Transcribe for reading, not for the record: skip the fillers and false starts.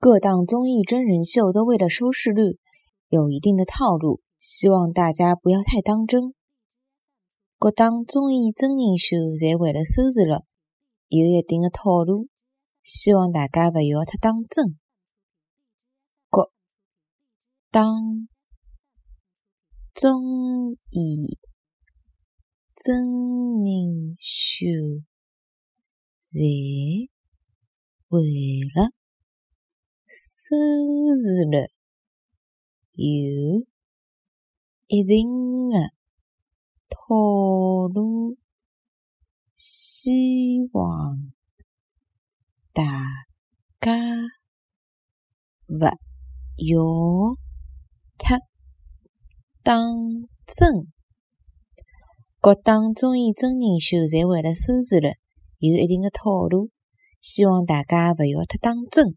各档综艺真人秀都为了收视率有一定的套路，希望大家不要太当真。各档综艺真人秀侪为了收视率有一定的套路，希望大家勿要太当真。各档综艺真人秀侪为了收视率有一定的套路，希望大家勿要太当真。各档综艺真人秀侪为了收视率有一定的套路，希望大家勿要太当真。